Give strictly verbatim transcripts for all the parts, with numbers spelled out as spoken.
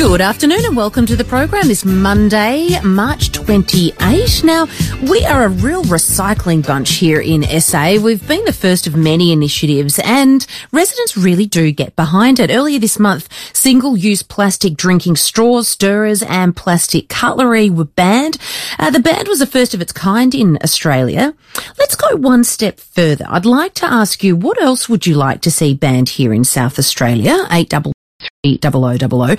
Good afternoon and welcome to the program this Monday, March twenty-eighth. Now, we are a real recycling bunch here in S A. We've been the first of many initiatives and residents really do get behind it. Earlier this month, single-use plastic drinking straws, stirrers and plastic cutlery were banned. Uh, the ban was the first of its kind in Australia. Let's go one step further. I'd like to ask you, what else would you like to see banned here in South Australia? eight double three double oh double oh.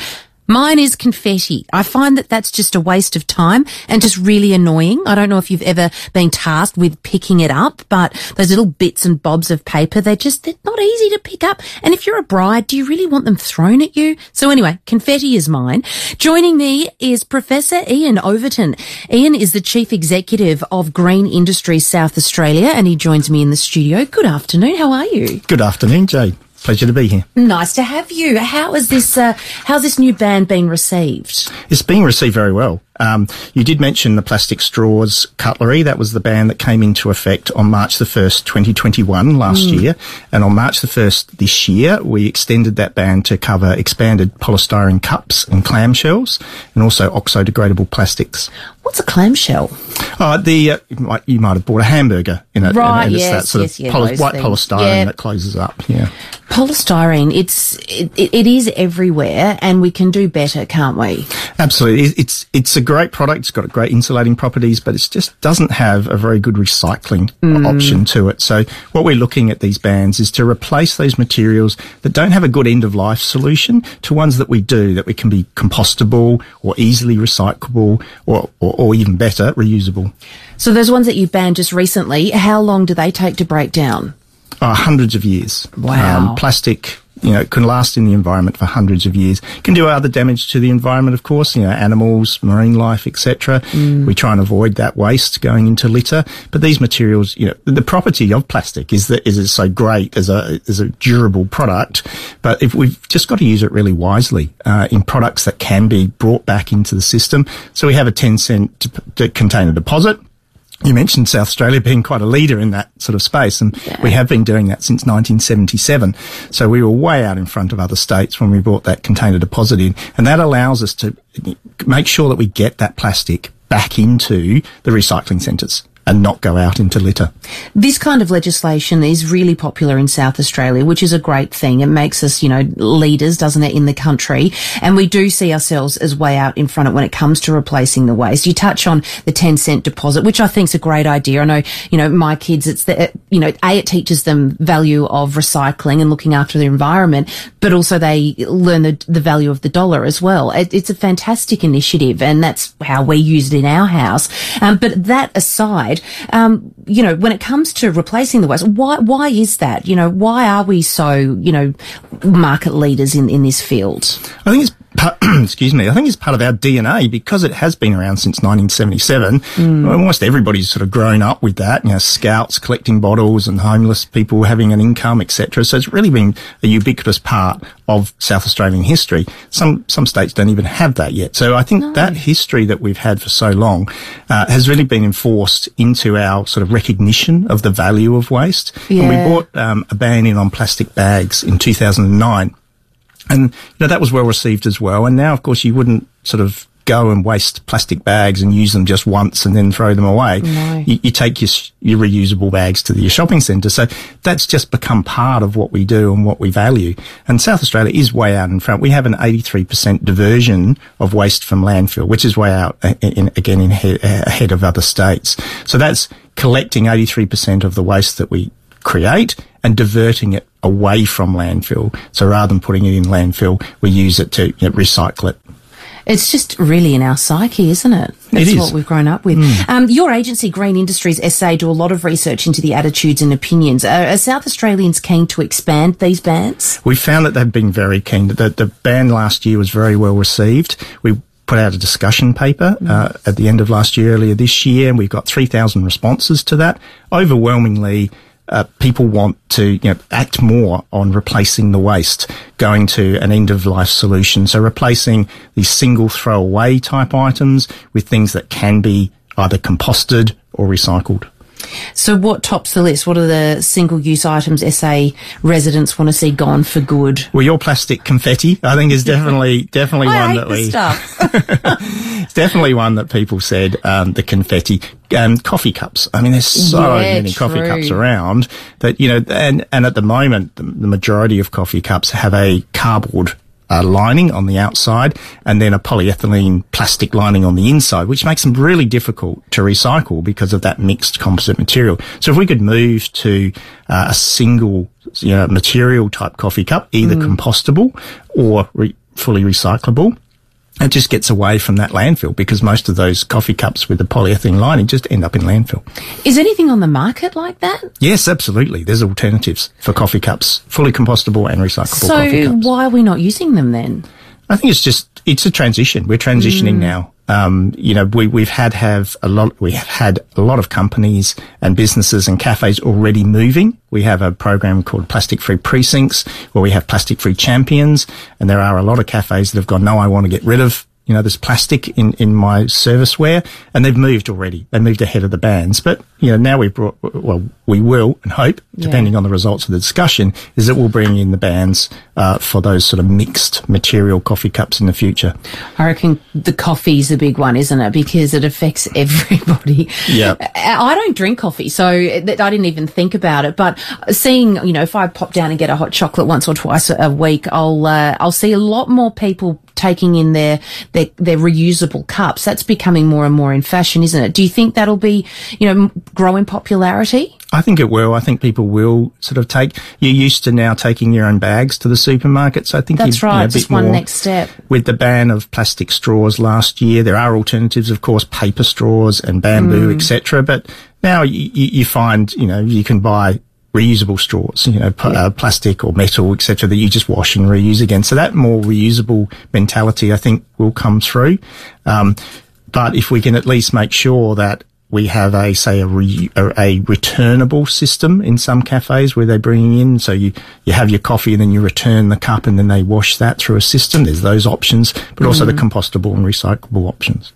Mine is confetti. I find that that's just a waste of time and just really annoying. I don't know if you've ever been tasked with picking it up, but those little bits and bobs of paper, they're just they're not easy to pick up. And if you're a bride, do you really want them thrown at you? So anyway, confetti is mine. Joining me is Professor Ian Overton. Ian is the Chief Executive of Green Industries South Australia, and he joins me in the studio. Good afternoon. How are you? Good afternoon, Jade. Pleasure to be here. Nice to have you. How is this, uh, how's this new ban been received? It's been received very well. Um, you did mention the plastic straws, cutlery. That was the ban that came into effect on March the first, twenty twenty-one last mm. year. And on March the first this year, we extended that ban to cover expanded polystyrene cups and clamshells and also oxo-degradable plastics. What's a clamshell? Uh, the, uh, you, might, you might have bought a hamburger in it. Right, and, and yes, it's that sort yes, of yeah, poly- white things. polystyrene yeah. that closes up, yeah. Polystyrene, it's, it, it is everywhere and we can do better, can't we? Absolutely. It's, it's a great product. It's got great insulating properties, but it just doesn't have a very good recycling mm. option to it. So what we're looking at these bans is to replace those materials that don't have a good end of life solution to ones that we do, that we can be compostable or easily recyclable or, or, or even better, reusable. So those ones that you banned just recently, how long do they take to break down? Oh, hundreds of years. Wow. Um, plastic, you know, can last in the environment for hundreds of years. Can do other damage to the environment, of course, you know, animals, marine life, et cetera. Mm. We try and avoid that waste going into litter. But these materials, you know, the property of plastic is that is it's so great as a as a durable product. But if we've just got to use it really wisely uh, in products that can be brought back into the system. So we have a ten cent to, to container deposit. You mentioned South Australia being quite a leader in that sort of space, and yeah. we have been doing that since nineteen seventy-seven. So we were way out in front of other states when we brought that container deposit in, and that allows us to make sure that we get that plastic back into the recycling centres and not go out into litter. This kind of legislation is really popular in South Australia, which is a great thing. It makes us, you know, leaders, doesn't it, in the country. And we do see ourselves as way out in front of when it comes to replacing the waste. You touch on the ten cent deposit, which I think is a great idea. I know, you know, my kids, it's the, you know, A, it teaches them value of recycling and looking after their environment, but also they learn the, the value of the dollar as well. It, it's a fantastic initiative, and that's how we use it in our house. Um, but that aside, Um, you know, when it comes to replacing the waste, why why is that? You know, why are we so, you know, market leaders in, in this field? I think it's part, excuse me, I think it's part of our D N A because it has been around since nineteen seventy-seven. Mm. Almost everybody's sort of grown up with that, you know, scouts collecting bottles and homeless people having an income, et cetera. So it's really been a ubiquitous part of South Australian history. Some some states don't even have that yet. So I think no. that history that we've had for so long uh, has really been enforced into our sort of recognition of the value of waste. Yeah. And we brought um, a ban in on plastic bags in two thousand nine. And, you know, that was well received as well. And now, of course, you wouldn't sort of go and waste plastic bags and use them just once and then throw them away. No. You, you take your, your reusable bags to your shopping centre. So that's just become part of what we do and what we value. And South Australia is way out in front. We have an eighty-three percent diversion of waste from landfill, which is way out, in, again, in he- ahead of other states. So that's collecting eighty-three percent of the waste that we create and diverting it away from landfill. So rather than putting it in landfill, we use it to, you know, recycle it. It's just really in our psyche, isn't it? That's it is. What we've grown up with. Mm. Um, your agency, Green Industries S A, do a lot of research into the attitudes and opinions. Are, are South Australians keen to expand these bans? We found that they've been very keen. The, the ban last year was very well received. We put out a discussion paper uh, at the end of last year, earlier this year, and we've got three thousand responses to that. Overwhelmingly, Uh, people want to, you know, act more on replacing the waste, going to an end-of-life solution. So replacing these single throwaway type items with things that can be either composted or recycled. So what tops the list? What are the single-use items S A residents want to see gone for good? Well, your plastic confetti, I think, is definitely definitely I one hate that this we. Stuff. It's definitely one that people said um, the confetti. Um, coffee cups. I mean, there's so yeah, many true. coffee cups around that, you know, and, and at the moment, the, the majority of coffee cups have a cardboard uh, lining on the outside and then a polyethylene plastic lining on the inside, which makes them really difficult to recycle because of that mixed composite material. So if we could move to uh, a single, you know, material type coffee cup, either mm. compostable or re- fully recyclable, it just gets away from that landfill, because most of those coffee cups with the polyethylene lining just end up in landfill. Is anything on the market like that? Yes, absolutely. There's alternatives for coffee cups, fully compostable and recyclable so coffee cups. So why are we not using them then? I think it's just, it's a transition. We're transitioning mm. now. Um, you know, we, we've had, have a lot, we have had a lot of companies and businesses and cafes already moving. We have a program called Plastic Free Precincts, where we have Plastic Free Champions. And there are a lot of cafes that have gone, no, I want to get rid of, you know, this plastic in, in my serviceware. And they've moved already. They moved ahead of the bans. But, you know, now we've brought, well, we will and hope, depending yeah. on the results of the discussion, is that we'll bring in the bans uh, for those sort of mixed material coffee cups in the future. I reckon the coffee's a big one, isn't it? Because it affects everybody. Yeah. I don't drink coffee, so I didn't even think about it. But seeing, you know, if I pop down and get a hot chocolate once or twice a week, I'll uh, I'll see a lot more people taking in their, their their reusable cups. That's becoming more and more in fashion, isn't it? Do you think that'll be, you know, grow in popularity? I think it will. I think people will sort of take, you're used to now taking your own bags to the supermarket. So I think that's right. You know, just one next step. With the ban of plastic straws last year, there are alternatives, of course, paper straws and bamboo, mm. et cetera. But now you, you find, you know, you can buy reusable straws, you know, pl- yeah. uh, plastic or metal, et cetera, that you just wash and reuse again. So that more reusable mentality, I think, will come through. Um, but if we can at least make sure that we have a, say, a, re, a returnable system in some cafes where they're bringing in. So you, you have your coffee and then you return the cup and then they wash that through a system. There's those options, but also mm. the compostable and recyclable options.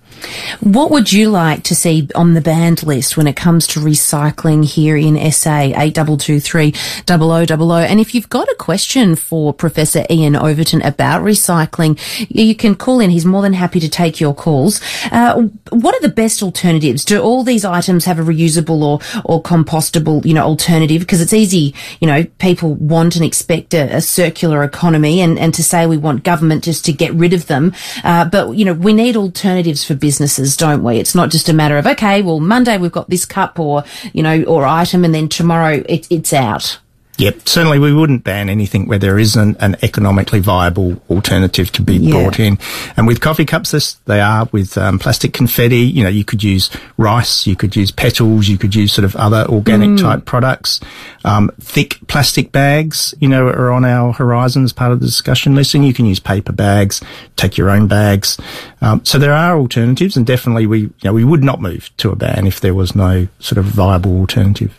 What would you like to see on the banned list when it comes to recycling here in S A? eight two two three double oh double oh. And if you've got a question for Professor Ian Overton about recycling, you can call in. He's more than happy to take your calls. Uh, what are the best alternatives? Do all these items have a reusable or, or compostable, you know, alternative? Because it's easy, you know, people want and expect a, a circular economy and, and to say we want government just to get rid of them. Uh, but, you know, we need alternatives for businesses, don't we? It's not just a matter of, okay, well, Monday we've got this cup or, you know, or item, and then tomorrow it, it's out. Yep, certainly we wouldn't ban anything where there isn't an economically viable alternative to be yeah. brought in. And with coffee cups, this they are with um, plastic confetti. You know, you could use rice, you could use petals, you could use sort of other organic mm. type products. Um, thick plastic bags, you know, are on our horizon as part of the discussion list. And you can use paper bags, take your own bags. Um, so there are alternatives, and definitely we, you know, we would not move to a ban if there was no sort of viable alternative.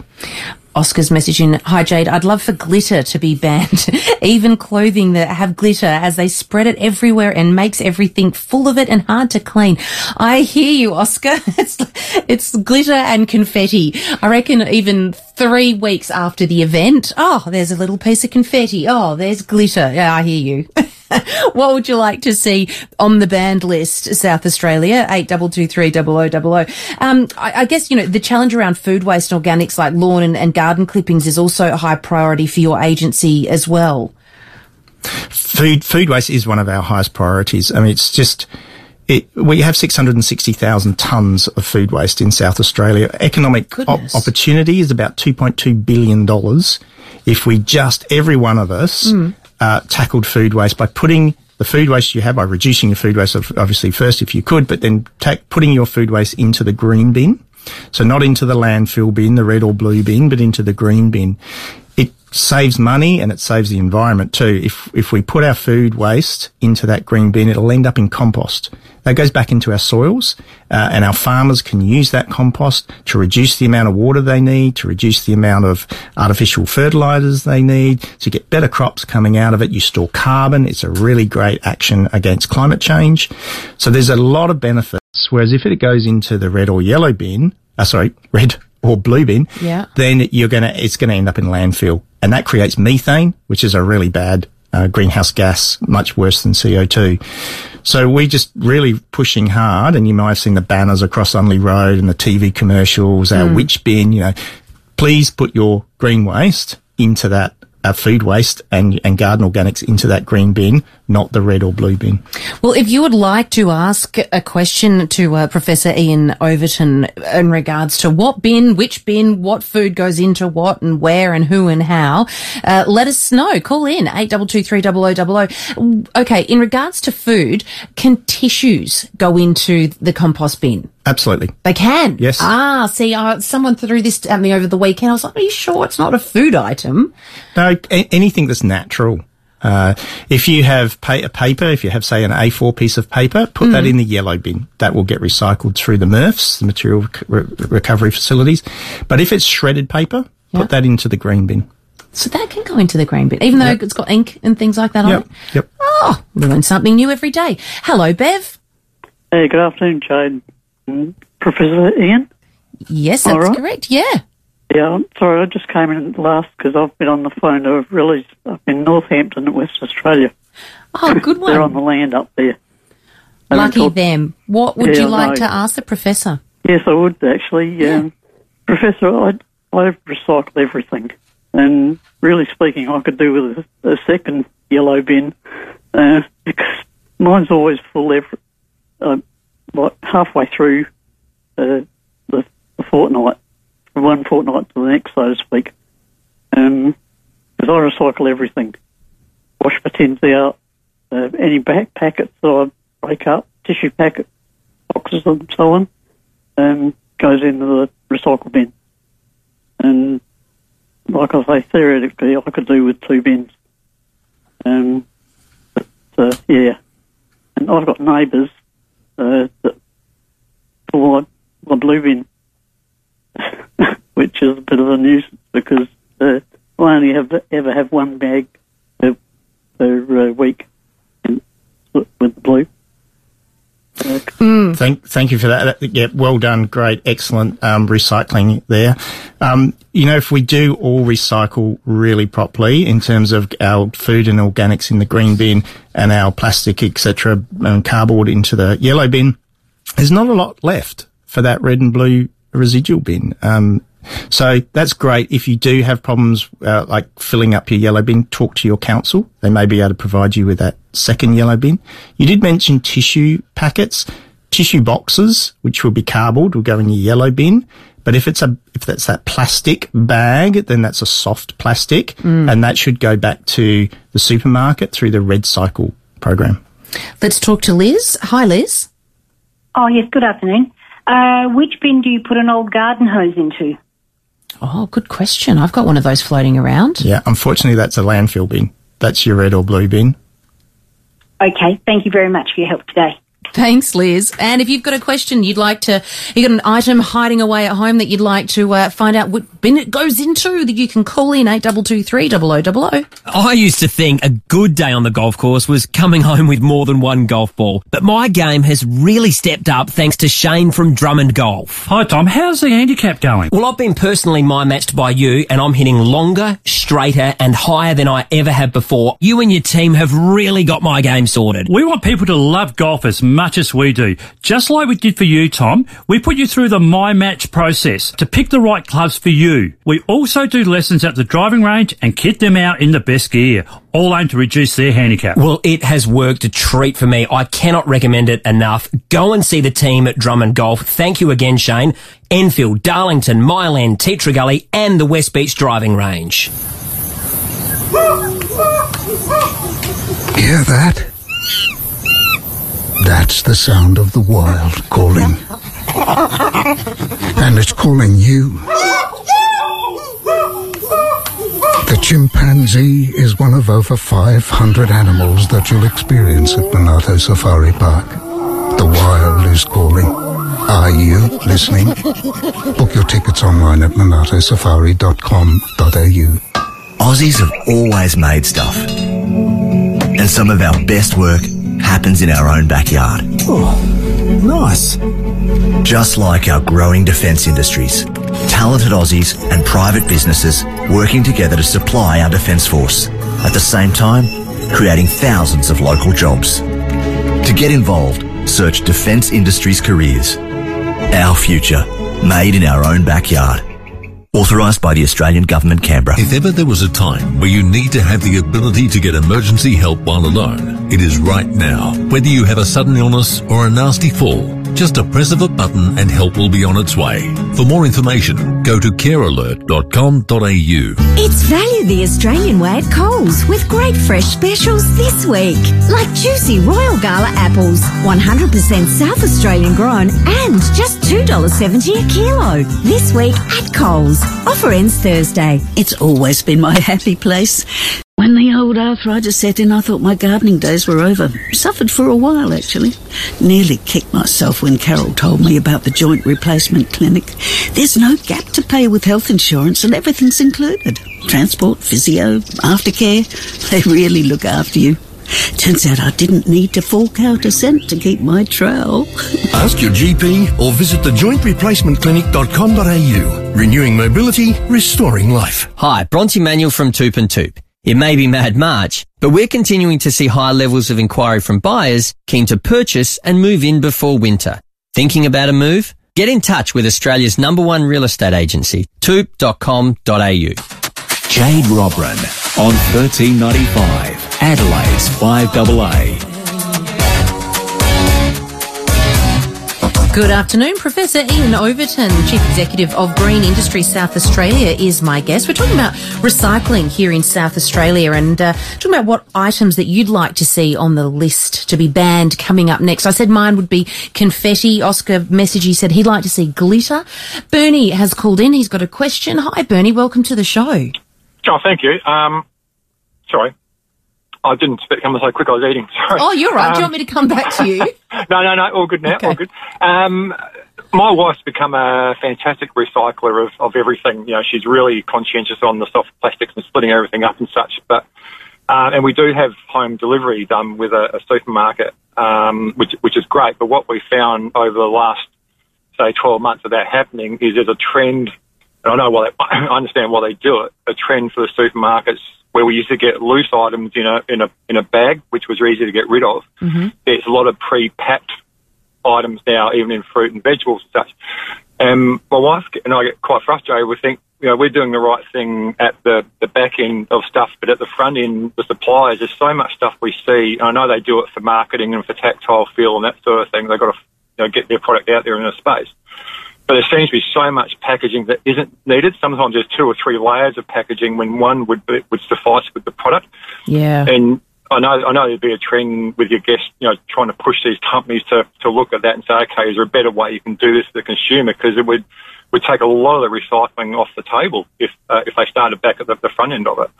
Oscar's message in, hi Jade, I'd love for glitter to be banned. Even clothing that have glitter, as they spread it everywhere and makes everything full of it and hard to clean. I hear you, Oscar. It's, it's glitter and confetti. I reckon even three weeks after the event, oh, there's a little piece of confetti. Oh, there's glitter. Yeah, I hear you. What would you like to see on the banned list, South Australia? eight two two three double oh double oh. Um, I, I guess, you know, the challenge around food waste and organics like lawn and, and garden clippings is also a high priority for your agency as well. Food, food waste is one of our highest priorities. I mean, it's just... It, we have six hundred sixty thousand tonnes of food waste in South Australia. Economic op- opportunity is about two point two billion dollars if we just, every one of us, mm. uh, tackled food waste by putting the food waste you have, by reducing your food waste, obviously first if you could, but then take, putting your food waste into the green bin. So not into the landfill bin, the red or blue bin, but into the green bin. It saves money and it saves the environment too. If if we put our food waste into that green bin, it'll end up in compost. That goes back into our soils, uh, and our farmers can use that compost to reduce the amount of water they need, to reduce the amount of artificial fertilizers they need, to get better crops coming out of it. You store carbon. It's a really great action against climate change. So there's a lot of benefits, whereas if it goes into the red or yellow bin, uh, sorry, red or blue bin, yeah. then you're going to, it's going to end up in landfill. And that creates methane, which is a really bad uh, greenhouse gas, much worse than C O two. So we're just really pushing hard, and you might have seen the banners across Unley Road and the T V commercials, our mm. Which Bin, you know, please put your green waste into that Uh, food waste and, and garden organics into that green bin, not the red or blue bin. Well, if you would like to ask a question to uh, Professor Ian Overton in regards to what bin, which bin, what food goes into what and where and who and how, uh, let us know. Call in eight two two three zero zero zero zero. Okay, in regards to food, can tissues go into the compost bin? Absolutely. They can? Yes. Ah, see, uh, someone threw this at me over the weekend. I was like, are you sure it's not a food item? No, a- anything that's natural. Uh, if you have pa- a paper, if you have, say, an A four piece of paper, put mm. that in the yellow bin. That will get recycled through the M R Fs, the material re- recovery facilities. But if it's shredded paper, yeah. put that into the green bin. So that can go into the green bin, even though yep. it's got ink and things like that yep. on it? Yep. Oh, learn something new every day. Hello, Bev. Hey, good afternoon, Jane. Professor Ian? Yes, that's right. Correct, yeah. Yeah, I'm sorry, I just came in last because I've been on the phone to a village up in Northampton in West Australia. Oh, good one. They're on the land up there. And lucky called, them. What would yeah, you like no, to ask the Professor? Yes, I would actually. Yeah. Um, Professor, I, I recycle everything. And really speaking, I could do with a, a second yellow bin uh, because mine's always full every... Uh, like halfway through uh, the, the fortnight, from one fortnight to the next, so to speak, because um, I recycle everything. Wash my tins out, uh, any back packets that I break up, tissue packet boxes and so on, um, goes into the recycle bin. And like I say, theoretically, I could do with two bins. Um, but, uh, yeah. And I've got neighbours Uh, the, the, the blue bin, which is a bit of a nuisance because uh, I only have ever have one bag per, per uh, week in, with the blue. Uh, mm. Thank, thank you for that. Yeah, well done, great, excellent um, recycling there. Um, you know, if we do all recycle really properly in terms of our food and organics in the green bin and our plastic, et cetera, and cardboard into the yellow bin, there's not a lot left for that red and blue residual bin. Um, so that's great. If you do have problems uh, like filling up your yellow bin, talk to your council. They may be able to provide you with that second yellow bin. You did mention tissue packets, tissue boxes, which will be cardboard, will go in your yellow bin. But if it's a if that's that plastic bag, then that's a soft plastic, mm. and that should go back to the supermarket through the Red Cycle program. Let's talk to Liz. Hi, Liz. Oh yes, good afternoon. Uh, which bin do you put an old garden hose into? Oh, good question. I've got one of those floating around. Yeah, unfortunately, that's a landfill bin. That's your red or blue bin. Okay, thank you very much for your help today. Thanks, Liz. And if you've got a question you'd like to, you've got an item hiding away at home that you'd like to uh, find out what bin it goes into, that you can call in eight two two three zero zero zero zero. I used to think a good day on the golf course was coming home with more than one golf ball, but my game has really stepped up thanks to Shane from Drummond Golf. Hi, Tom. How's the handicap going? Well, I've been personally my-matched by you, and I'm hitting longer, straighter, and higher than I ever have before. You and your team have really got my game sorted. We want people to love golf as much as we do. Just like we did for you, Tom, we put you through the My Match process to pick the right clubs for you. We also do lessons at the driving range and kit them out in the best gear, all aimed to reduce their handicap. Well, it has worked a treat for me. I cannot recommend it enough. Go and see the team at Drummond Golf. Thank you again, Shane. Enfield, Darlington, Myland, Tetra Gully and the West Beach driving range. Hear that? That's the sound of the wild calling. And it's calling you. The chimpanzee is one of over five hundred animals that you'll experience at Monarto Safari Park. The wild is calling. Are you listening? Book your tickets online at monarto safari dot com dot a u. Aussies have always made stuff. And some of our best work happens in our own backyard. Oh, nice. Just like our growing defence industries, talented Aussies and private businesses working together to supply our Defence Force, at the same time creating thousands of local jobs. To get involved, search Defence Industries Careers. Our future, made in our own backyard. Authorised by the Australian Government, Canberra. If ever there was a time where you need to have the ability to get emergency help while alone, it is right now. Whether you have a sudden illness or a nasty fall, just a press of a button and help will be on its way. For more information, go to care alert dot com dot a u. It's Value the Australian Way at Coles with great fresh specials this week. Like juicy Royal Gala apples, one hundred percent South Australian grown and just two dollars seventy a kilo. This week at Coles. Offer ends Thursday. It's always been my happy place. When the old arthritis set in, I thought my gardening days were over. Suffered for a while, actually. Nearly kicked myself when Carol told me about the joint replacement clinic. There's no gap to pay with health insurance and everything's included. Transport, physio, aftercare, they really look after you. Turns out I didn't need to fork out a cent to keep my trowel. Ask your G P or visit the joint replacement clinic dot com dot a u. Renewing mobility, restoring life. Hi, Bronte Manuel from Toop and Toop. It may be Mad March, but we're continuing to see high levels of inquiry from buyers keen to purchase and move in before winter. Thinking about a move? Get in touch with Australia's number one real estate agency, toop dot com dot a u. Jade Robran on thirteen ninety-five, Adelaide's five double A. Good afternoon. Professor Ian Overton, Chief Executive of Green Industries South Australia, is my guest. We're talking about recycling here in South Australia and uh, talking about what items that you'd like to see on the list to be banned coming up next. I said mine would be confetti. Oscar Messagey said he'd like to see glitter. Bernie has called in. He's got a question. Hi, Bernie. Welcome to the show. Oh, thank you. Um, sorry. I didn't expect to come so quick. I was eating. Sorry. Oh, you're right. Um, Do you want me to come back to you? no, no, no. All good now. Okay. All good. Um, my wife's become a fantastic recycler of, of everything. You know, she's really conscientious on the soft plastics and splitting everything up and such. But uh, and we do have home delivery done with a, a supermarket, um, which which is great. But what we found over the last, say, twelve months of that happening is there's a trend. And I know why. They, I understand why they do it. A trend for the supermarkets, where we used to get loose items in a in a in a bag, which was easy to get rid of. Mm-hmm. There's a lot of pre-packed items now, even in fruit and vegetables and such. Um, my wife and I get quite frustrated. We think, you know, we're doing the right thing at the, the back end of stuff, but at the front end, the suppliers, there's so much stuff we see. And I know they do it for marketing and for tactile feel and that sort of thing. They've got to, you know, get their product out there in a space. But there seems to be so much packaging that isn't needed. Sometimes there's two or three layers of packaging when one would be, would suffice with the product. Yeah. And I know I know there'd be a trend with your guests, you know, trying to push these companies to, to look at that and say, okay, is there a better way you can do this to the consumer? Because it would would take a lot of the recycling off the table if uh, if they started back at the, the front end of it.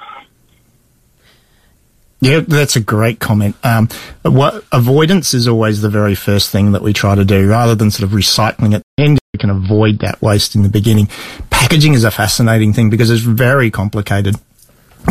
Yeah, that's a great comment. Um, what, avoidance is always the very first thing that we try to do, rather than sort of recycling at the end. We can avoid that waste in the beginning. Packaging is a fascinating thing because it's very complicated.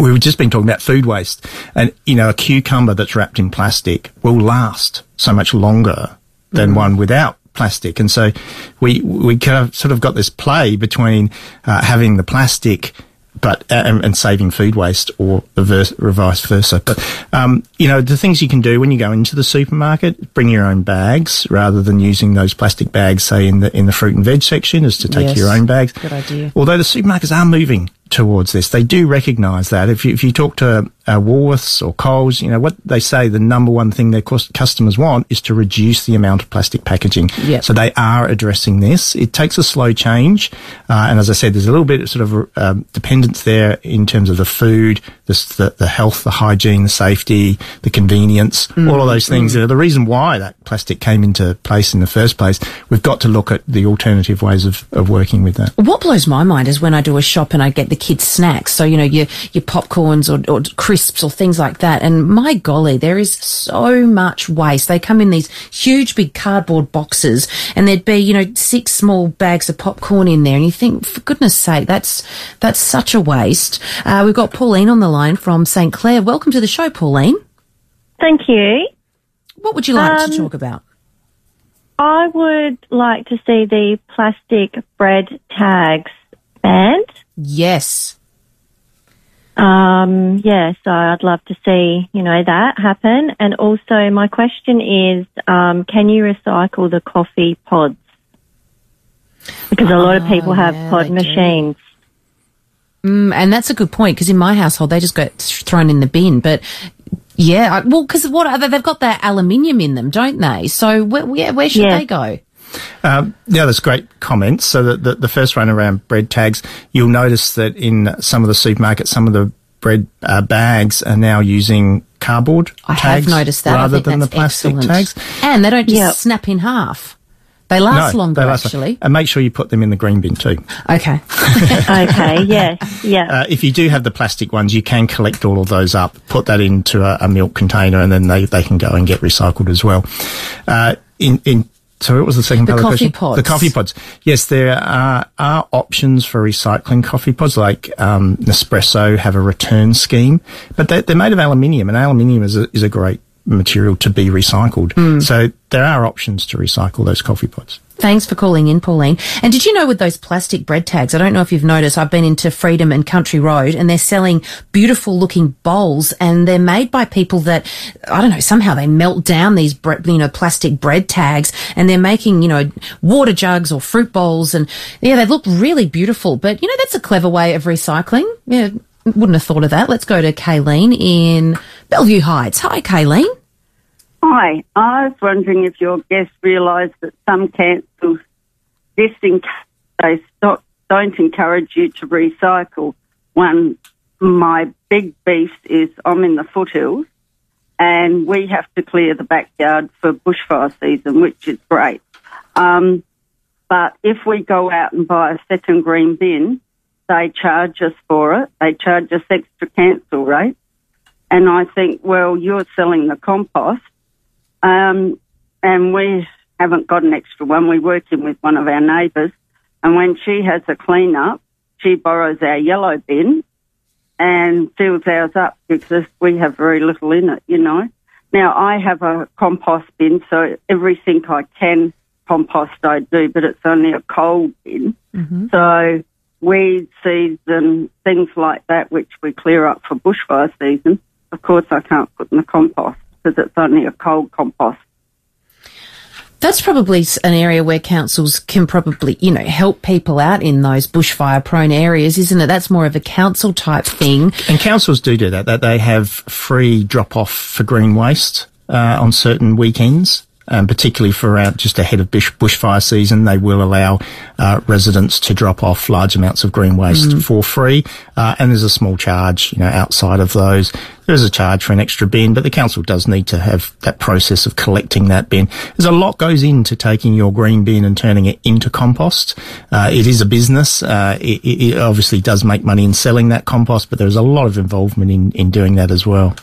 We've just been talking about food waste, and you know, a cucumber that's wrapped in plastic will last so much longer than mm-hmm. one without plastic. And so we we kind of sort of got this play between uh, having the plastic but and, and saving food waste, or reverse, or vice versa. But, um, you know, the things you can do when you go into the supermarket, bring your own bags rather than using those plastic bags, say, in the in the fruit and veg section, is to take yes, your own bags. Good idea. Although the supermarkets are moving towards this. They do recognise that. If you, if you talk to uh, Woolworths or Coles, you know, what they say the number one thing their customers want is to reduce the amount of plastic packaging. Yep. So they are addressing this. It takes a slow change. Uh, and as I said, there's a little bit of sort of uh, dependence there in terms of the food, the, the, the health, the hygiene, the safety, the convenience, mm. all of those things. Mm. You know, the reason why that plastic came into place in the first place, we've got to look at the alternative ways of, of working with that. What blows my mind is when I do a shop and I get the kids' snacks, so you know, your your popcorns or, or crisps or things like that, and my golly, there is so much waste. They come in these huge big cardboard boxes and there'd be, you know, six small bags of popcorn in there, and you think, for goodness sake, that's that's such a waste. Uh, we've got Pauline on the line from St Clair. Welcome to the show, Pauline. Thank you. What would you like um, to talk about? I would like to see the plastic bread tags banned. Yes. Um, yeah, so I'd love to see, you know, that happen. And also my question is, um, can you recycle the coffee pods? Because a lot oh, of people have yeah, pod machines. Mm, and that's a good point, because in my household they just get thrown in the bin. But, yeah, well, because what are they? They've got that aluminium in them, don't they? So where, where, where should yeah. they go? Um, yeah, there's great comments. So the, the, the first one around bread tags, you'll notice that in some of the supermarkets, some of the bread uh, bags are now using cardboard I tags have noticed that. rather I think than that's the plastic excellent. tags. And they don't just yep. snap in half. They last no, longer, they last actually. Long. And make sure you put them in the green bin too. Okay. okay, yeah, yeah. Uh, if you do have the plastic ones, you can collect all of those up, put that into a, a milk container, and then they, they can go and get recycled as well. Uh, in, in So what was the second part the of the question? The coffee pods. The coffee pods. Yes, there are, are options for recycling coffee pods, like um, Nespresso have a return scheme, but they're, they're made of aluminium, and aluminium is a, is a great material to be recycled. Mm. So there are options to recycle those coffee pods. Thanks for calling in, Pauline. And did you know with those plastic bread tags, I don't know if you've noticed, I've been into Freedom and Country Road, and they're selling beautiful looking bowls, and they're made by people that, I don't know, somehow they melt down these, bre- you know, plastic bread tags, and they're making, you know, water jugs or fruit bowls, and yeah, they look really beautiful. But, you know, that's a clever way of recycling. Yeah, wouldn't have thought of that. Let's go to Kayleen in Bellevue Heights. Hi, Kayleen. Hi, I was wondering if your guests realise that some councils don't encourage you to recycle. One, my big beef is I'm in the foothills and we have to clear the backyard for bushfire season, which is great. Um, but if we go out and buy a second green bin, they charge us for it. They charge us extra council rates. And I think, well, you're selling the compost. Um, and we haven't got an extra one. We're working with one of our neighbours, and when she has a clean-up, she borrows our yellow bin and fills ours up because we have very little in it, you know. Now, I have a compost bin, so everything I can compost I do, but it's only a coal bin. Mm-hmm. So weeds, seeds and things like that, which we clear up for bushfire season, of course I can't put in the compost, because it's only a cold compost. That's probably an area where councils can probably, you know, help people out in those bushfire-prone areas, isn't it? That's more of a council-type thing. And councils do do that, that they have free drop-off for green waste uh, on certain weekends, um, particularly for around just ahead of bush, bushfire season. They will allow uh, residents to drop off large amounts of green waste mm. for free, uh, and there's a small charge, you know, outside of those. There is a charge for an extra bin, but the council does need to have that process of collecting that bin. There's a lot goes into taking your green bin and turning it into compost. Uh, it is a business. Uh, it, it obviously does make money in selling that compost, but there's a lot of involvement in, in doing that as well.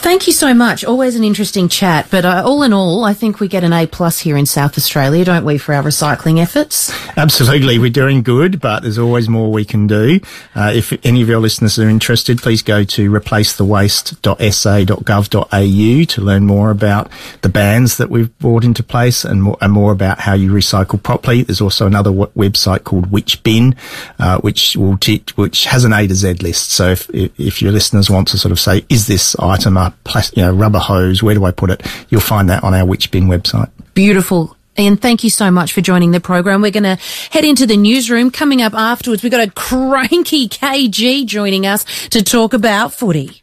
Thank you so much. Always an interesting chat. But uh, all in all, I think we get an A plus here in South Australia, don't we, for our recycling efforts? Absolutely. We're doing good, but there's always more we can do. Uh, if any of your listeners are interested, please go to replace the waste dot s a dot gov dot a u to learn more about the bans that we've brought into place and more, and more about how you recycle properly. There's also another w- website called Which Bin, uh, which will t- which has an A to Z list. So if, if your listeners want to sort of say, is this item up? Plastic, you know, rubber hose, where do I put it? You'll find that on our Which Bin website. Beautiful. Ian, thank you so much for joining the program. We're going to head into the newsroom. Coming up afterwards, we've got a cranky K G joining us to talk about footy.